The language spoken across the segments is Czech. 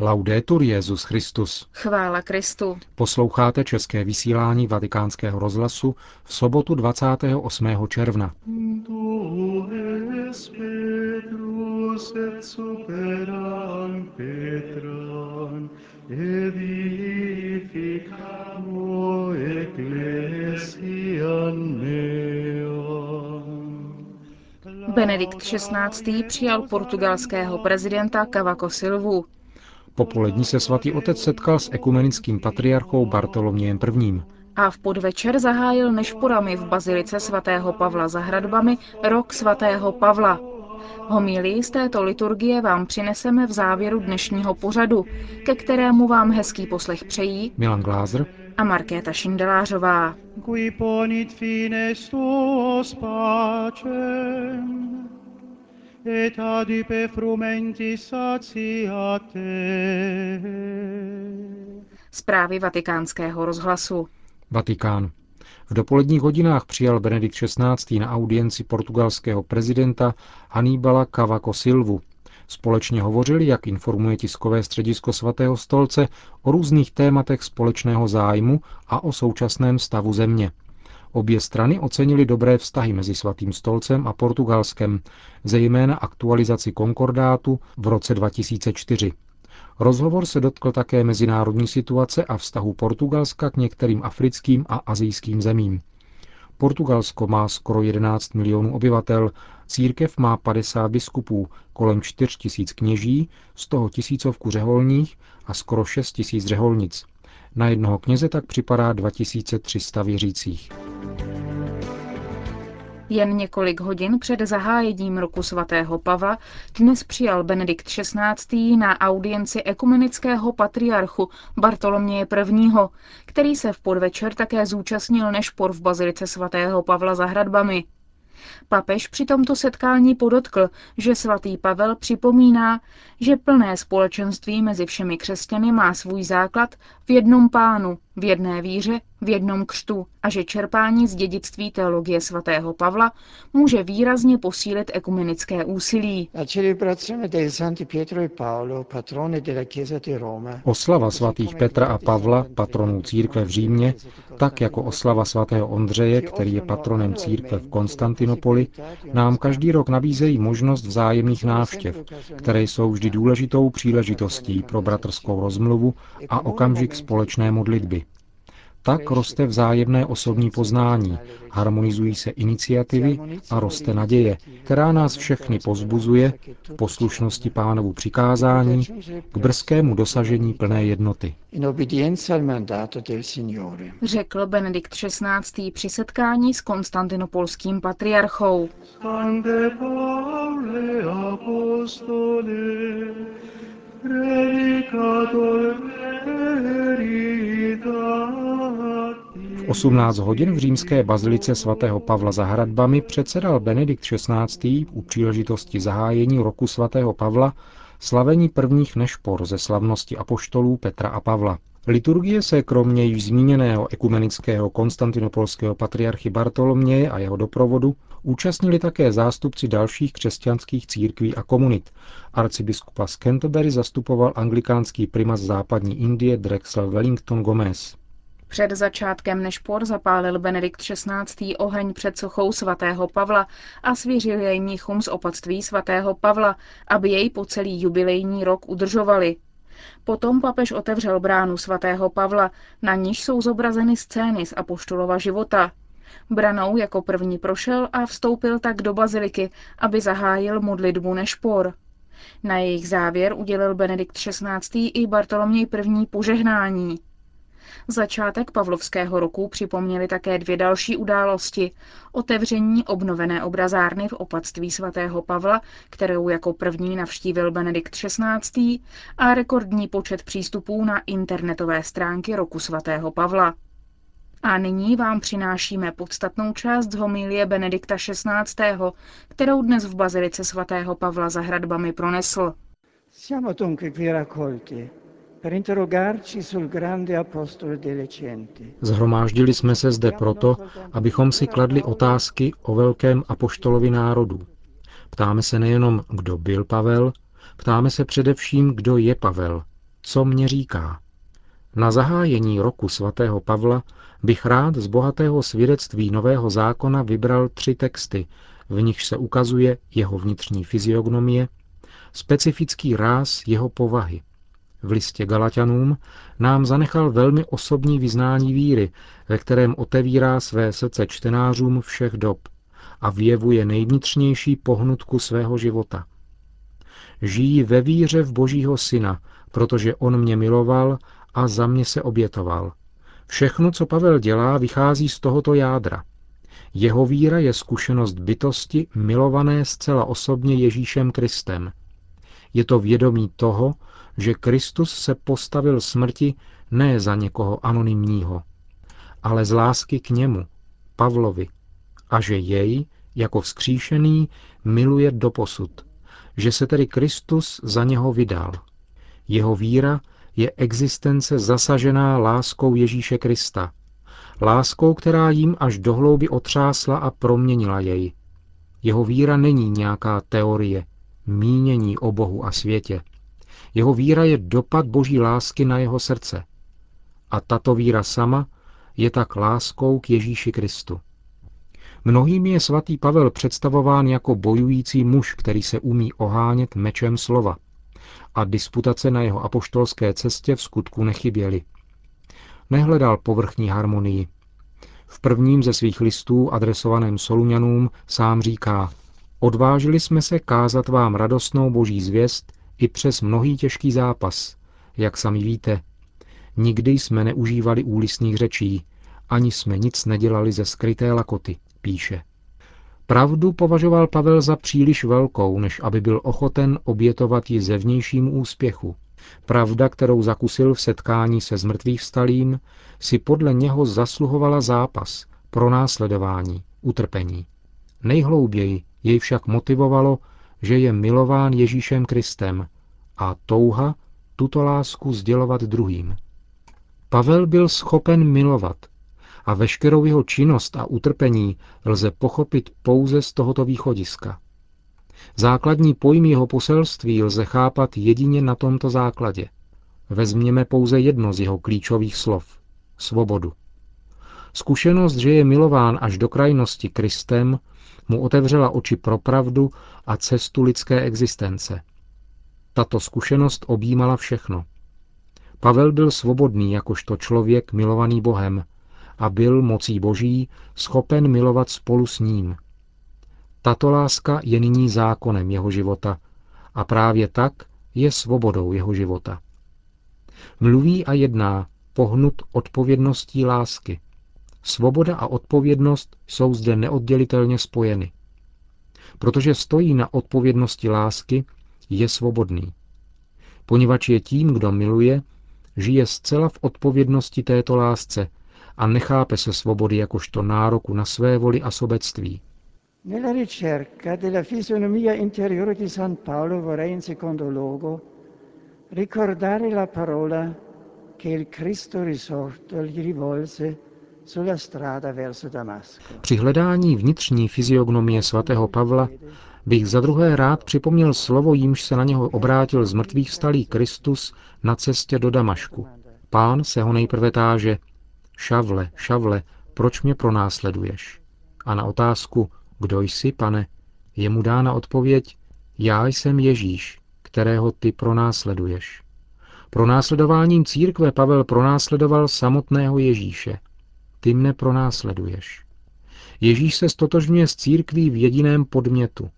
Laudetur Jesus Christus. Chvála Kristu. Posloucháte české vysílání Vatikánského rozhlasu v sobotu 28. června. Benedikt XVI. Přijal portugalského prezidenta Cavaco Silvu. Popolední se svatý otec setkal s ekumenickým patriarchou Bartolomějem I. A v podvečer zahájil nešporami v bazilice svatého Pavla za hradbami rok svatého Pavla. Homilii z této liturgie vám přineseme v závěru dnešního pořadu, ke kterému vám hezký poslech přejí Milan Glázer a Markéta Šindelářová. Et adi pe frumenti saciate. Zprávy Vatikánského rozhlasu. Vatikán. V dopoledních hodinách přijal Benedikt XVI. Na audienci portugalského prezidenta Aníbala Cavaco Silvu. Společně hovořili, jak informuje tiskové středisko Svatého stolce, o různých tématech společného zájmu a o současném stavu země. Obě strany ocenily dobré vztahy mezi Svatým stolcem a Portugalskem, zejména aktualizaci konkordátu v roce 2004. Rozhovor se dotkl také mezinárodní situace a vztahu Portugalska k některým africkým a asijským zemím. Portugalsko má skoro 11 milionů obyvatel, církev má 50 biskupů, kolem 4 000 kněží, z toho tisícovku řeholních a skoro 6 000 řeholnic. Na jednoho kněze tak připadá 2300 věřících. Jen několik hodin před zahájením roku svatého Pavla dnes přijal Benedikt XVI. Na audienci ekumenického patriarchu Bartoloměje I., který se v podvečer také zúčastnil nešpor v bazilice svatého Pavla za hradbami. Papež při tomto setkání podotkl, že svatý Pavel připomíná, že plné společenství mezi všemi křesťany má svůj základ v jednom Pánu, v jedné víře, v jednom křtu a že čerpání z dědictví teologie svatého Pavla může výrazně posílit ekumenické úsilí. Oslava svatých Petra a Pavla, patronů církve v Římě, tak jako oslava svatého Ondřeje, který je patronem církve v Konstantinopoli, nám každý rok nabízejí možnost vzájemných návštěv, které jsou vždy důležitou příležitostí pro bratrskou rozmluvu a okamžik společné modlitby. Tak roste vzájemné osobní poznání, harmonizují se iniciativy a roste naděje, která nás všechny povzbuzuje k poslušnosti Pánovu přikázání, k brzkému dosažení plné jednoty. Řekl Benedikt XVI. Při setkání s konstantinopolským patriarchou. V 18 hodin v římské bazilice svatého Pavla za hradbami předsedal Benedikt XVI. U příležitosti zahájení roku svatého Pavla slavení prvních nešpor ze slavnosti apoštolů Petra a Pavla. Liturgie se kromě již zmíněného ekumenického konstantinopolského patriarchy Bartoloměje a jeho doprovodu účastnili také zástupci dalších křesťanských církví a komunit. Arcibiskupa z Canterbury zastupoval anglikánský primas západní Indie Drexel Wellington Gomes. Před začátkem nešpor zapálil Benedikt XVI. Oheň před sochou svatého Pavla a svěřil jej mnichům z opatství svatého Pavla, aby jej po celý jubilejní rok udržovali. Potom papež otevřel bránu svatého Pavla, na níž jsou zobrazeny scény z apoštolova života. Branou jako první prošel a vstoupil tak do baziliky, aby zahájil modlitbu nešpor. Na jejich závěr udělil Benedikt XVI. I Bartoloměj I. požehnání. Začátek Pavlovského roku připomněly také dvě další události. Otevření obnovené obrazárny v opatství svatého Pavla, kterou jako první navštívil Benedikt XVI. A rekordní počet přístupů na internetové stránky roku svatého Pavla. A nyní vám přinášíme podstatnou část z homilie Benedikta XVI., kterou dnes v bazilice svatého Pavla za hradbami pronesl. Siamo dunque qui raccolti. Zhromáždili jsme se zde proto, abychom si kladli otázky o velkém apoštolovi národů. Ptáme se nejenom, kdo byl Pavel, ptáme se především, kdo je Pavel, co mě říká. Na zahájení roku svatého Pavla bych rád z bohatého svědectví Nového zákona vybral 3 texty, v nichž se ukazuje jeho vnitřní fyziognomie, specifický ráz jeho povahy. V listě Galaťanům nám zanechal velmi osobní vyznání víry, ve kterém otevírá své srdce čtenářům všech dob a vyjevuje nejvnitřnější pohnutku svého života. Žijí ve víře v Božího Syna, protože on mě miloval a za mě se obětoval. Všechno, co Pavel dělá, vychází z tohoto jádra. Jeho víra je zkušenost bytosti milované zcela osobně Ježíšem Kristem. Je to vědomí toho, že Kristus se postavil smrti ne za někoho anonymního, ale z lásky k němu, Pavlovi, a že jej, jako vzkříšený, miluje doposud, že se tedy Kristus za něho vydal. Jeho víra je existence zasažená láskou Ježíše Krista, láskou, která jim až do hloubi otřásla a proměnila jej. Jeho víra není nějaká teorie, mínění o Bohu a světě. Jeho víra je dopad Boží lásky na jeho srdce. A tato víra sama je tak láskou k Ježíši Kristu. Mnohými je svatý Pavel představován jako bojující muž, který se umí ohánět mečem slova. A disputace na jeho apoštolské cestě v skutku nechyběly. Nehledal povrchní harmonii. V prvním ze svých listů, adresovaném Soluňanům, sám říká: Odvážili jsme se kázat vám radostnou Boží zvěst i přes mnohý těžký zápas, jak sami víte. Nikdy jsme neužívali úlistných řečí, ani jsme nic nedělali ze skryté lakoty, píše. Pravdu považoval Pavel za příliš velkou, než aby byl ochoten obětovat ji zevnějšímu úspěchu. Pravda, kterou zakusil v setkání se zmrtvýchvstalým, si podle něho zasluhovala zápas, pronásledování, utrpení. Nejhlouběji jej však motivovalo, že je milován Ježíšem Kristem a touha tuto lásku sdělovat druhým. Pavel byl schopen milovat a veškerou jeho činnost a utrpení lze pochopit pouze z tohoto východiska. Základní pojmy jeho poselství lze chápat jedině na tomto základě. Vezměme pouze jedno z jeho klíčových slov – svobodu. Zkušenost, že je milován až do krajnosti Kristem, mu otevřela oči pro pravdu a cestu lidské existence. Tato zkušenost objímala všechno. Pavel byl svobodný jakožto člověk milovaný Bohem a byl mocí Boží schopen milovat spolu s ním. Tato láska je nyní zákonem jeho života a právě tak je svobodou jeho života. Mluví a jedná pohnut odpovědností lásky. Svoboda a odpovědnost jsou zde neoddělitelně spojeny. Protože stojí na odpovědnosti lásky, je svobodný. Poněvadž je tím, kdo miluje, žije zcela v odpovědnosti této lásce a nechápe se svobody jakožto nároku na své voli a sobectví. Nella ricerca della fisionomia interiore di San Paolo vorrei in secondo luogo ricordare la parola che il Cristo risorto gli rivolse. Při hledání vnitřní fyziognomie svatého Pavla bych za druhé rád připomněl slovo, jímž se na něho obrátil zmrtvýchvstalý Kristus na cestě do Damašku. Pán se ho nejprve táže: Šavle, Šavle, proč mě pronásleduješ? A na otázku: Kdo jsi, pane? Je mu dána odpověď: Já jsem Ježíš, kterého ty pronásleduješ. Pronásledováním církve Pavel pronásledoval samotného Ježíše. Ty mne pronásleduješ. Ježíš se stotožňuje s církví v jediném podmětu.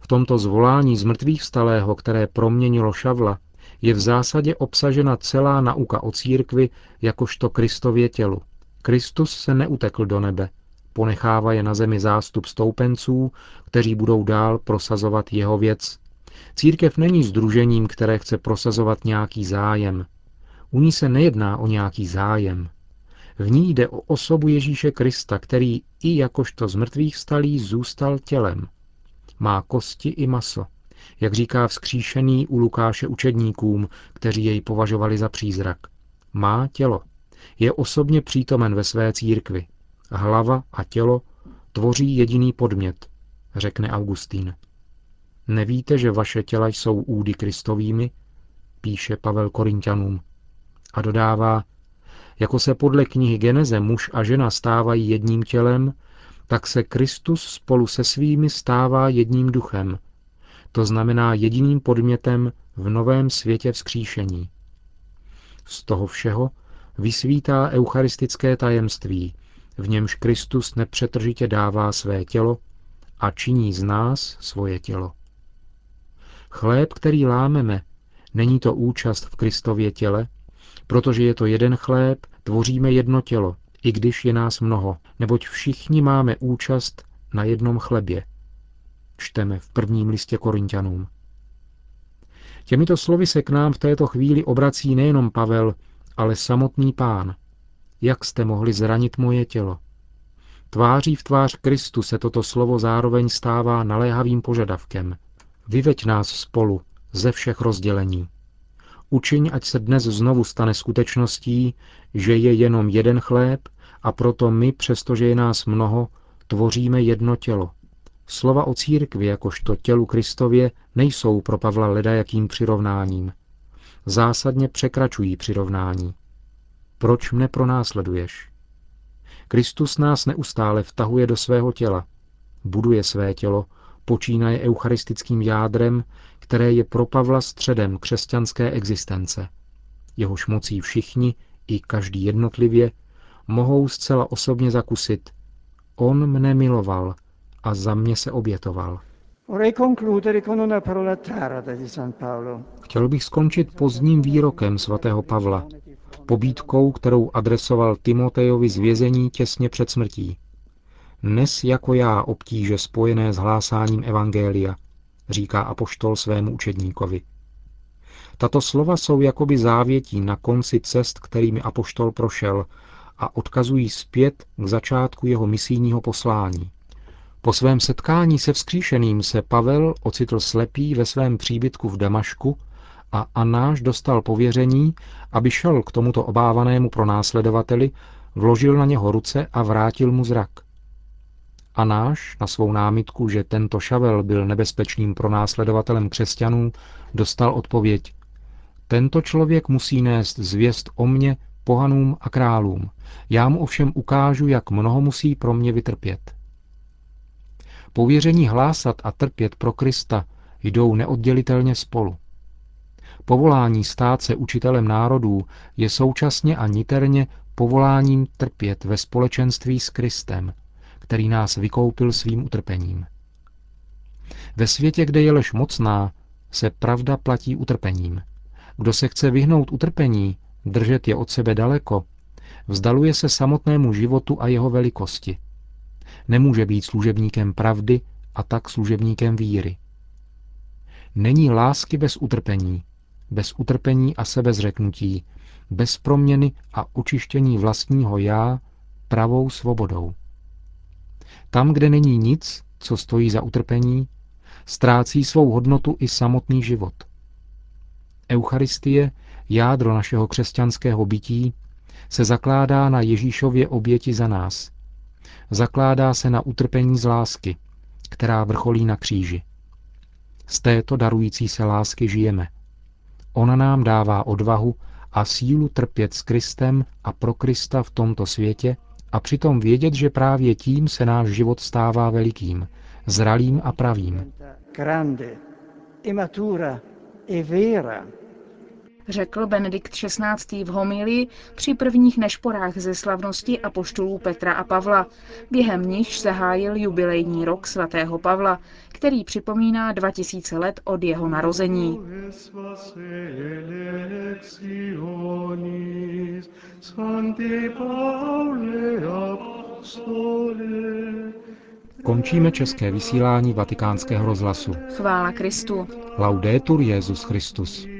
V tomto zvolání zmrtvýchvstalého, které proměnilo Šavla, je v zásadě obsažena celá nauka o církvi jakožto Kristově tělu. Kristus se neutekl do nebe, ponechává je na zemi zástup stoupenců, kteří budou dál prosazovat jeho věc. Církev není sdružením, které chce prosazovat nějaký zájem. U ní se nejedná o nějaký zájem. V ní jde o osobu Ježíše Krista, který i jakožto zmrtvýchvstalý zůstal tělem. Má kosti i maso, jak říká vzkříšený u Lukáše učedníkům, kteří jej považovali za přízrak. Má tělo. Je osobně přítomen ve své církvi. Hlava a tělo tvoří jediný podmět, řekne Augustín. Nevíte, že vaše těla jsou údy Kristovými? píše Pavel Korinťanům. A dodává, jako se podle knihy Geneze muž a žena stávají jedním tělem, tak se Kristus spolu se svými stává jedním duchem, to znamená jediným podmětem v novém světě vzkříšení. Z toho všeho vysvítá eucharistické tajemství, v němž Kristus nepřetržitě dává své tělo a činí z nás svoje tělo. Chléb, který lámeme, není to účast v Kristově těle, protože je to jeden chléb, tvoříme jedno tělo, i když je nás mnoho, neboť všichni máme účast na jednom chlebě. Čteme v prvním listě Korinťanům. Těmito slovy se k nám v této chvíli obrací nejenom Pavel, ale samotný Pán. Jak jste mohli zranit moje tělo? Tváří v tvář Kristu se toto slovo zároveň stává naléhavým požadavkem. Vyveď nás spolu ze všech rozdělení. Učiň, ať se dnes znovu stane skutečností, že je jenom jeden chléb a proto my, přestože je nás mnoho, tvoříme jedno tělo. Slova o církvi jakožto tělu Kristově nejsou pro Pavla ledajakým přirovnáním. Zásadně překračují přirovnání. Proč mne pronásleduješ? Kristus nás neustále vtahuje do svého těla, buduje své tělo, počínaje eucharistickým jádrem, které je pro Pavla středem křesťanské existence. Jehož mocí všichni, i každý jednotlivě, mohou zcela osobně zakusit. On mne miloval a za mě se obětoval. Chtěl bych skončit pozdním výrokem svatého Pavla, pobídkou, kterou adresoval Timotejovi z vězení těsně před smrtí. Nes jako já obtíže spojené s hlásáním evangelia, říká apoštol svému učedníkovi. Tato slova jsou jakoby závětí na konci cest, kterými apoštol prošel, a odkazují zpět k začátku jeho misijního poslání. Po svém setkání se vzkříšeným se Pavel ocitl slepý ve svém příbytku v Damašku a Anáš dostal pověření, aby šel k tomuto obávanému pronásledovateli, vložil na něho ruce a vrátil mu zrak. Anáš na svou námitku, že tento Šavel byl nebezpečným pronásledovatelem křesťanů, dostal odpověď: Tento člověk musí nést zvěst o mně pohanům a králům. Já mu ovšem ukážu, jak mnoho musí pro mě vytrpět. Pověření hlásat a trpět pro Krista jdou neoddělitelně spolu. Povolání stát se učitelem národů je současně a niterně povoláním trpět ve společenství s Kristem, který nás vykoupil svým utrpením. Ve světě, kde je lež mocná, se pravda platí utrpením. Kdo se chce vyhnout utrpení, držet je od sebe daleko, vzdaluje se samotnému životu a jeho velikosti. Nemůže být služebníkem pravdy a tak služebníkem víry. Není lásky bez utrpení a sebezřeknutí, bez proměny a očištění vlastního já pravou svobodou. Tam, kde není nic, co stojí za utrpení, ztrácí svou hodnotu i samotný život. Eucharistie, jádro našeho křesťanského bytí, se zakládá na Ježíšově oběti za nás. Zakládá se na utrpení z lásky, která vrcholí na kříži. Z této darující se lásky žijeme. Ona nám dává odvahu a sílu trpět s Kristem a pro Krista v tomto světě, a přitom vědět, že právě tím se náš život stává velikým, zralým a pravým. Řekl Benedikt XVI. V homilii při prvních nešporách ze slavnosti apoštolů Petra a Pavla, během nichž zahájil jubilejní rok svatého Pavla, který připomíná 2000 let od jeho narození. Končíme české vysílání Vatikánského rozhlasu. Chvála Kristu. Laudetur Jesus Christus.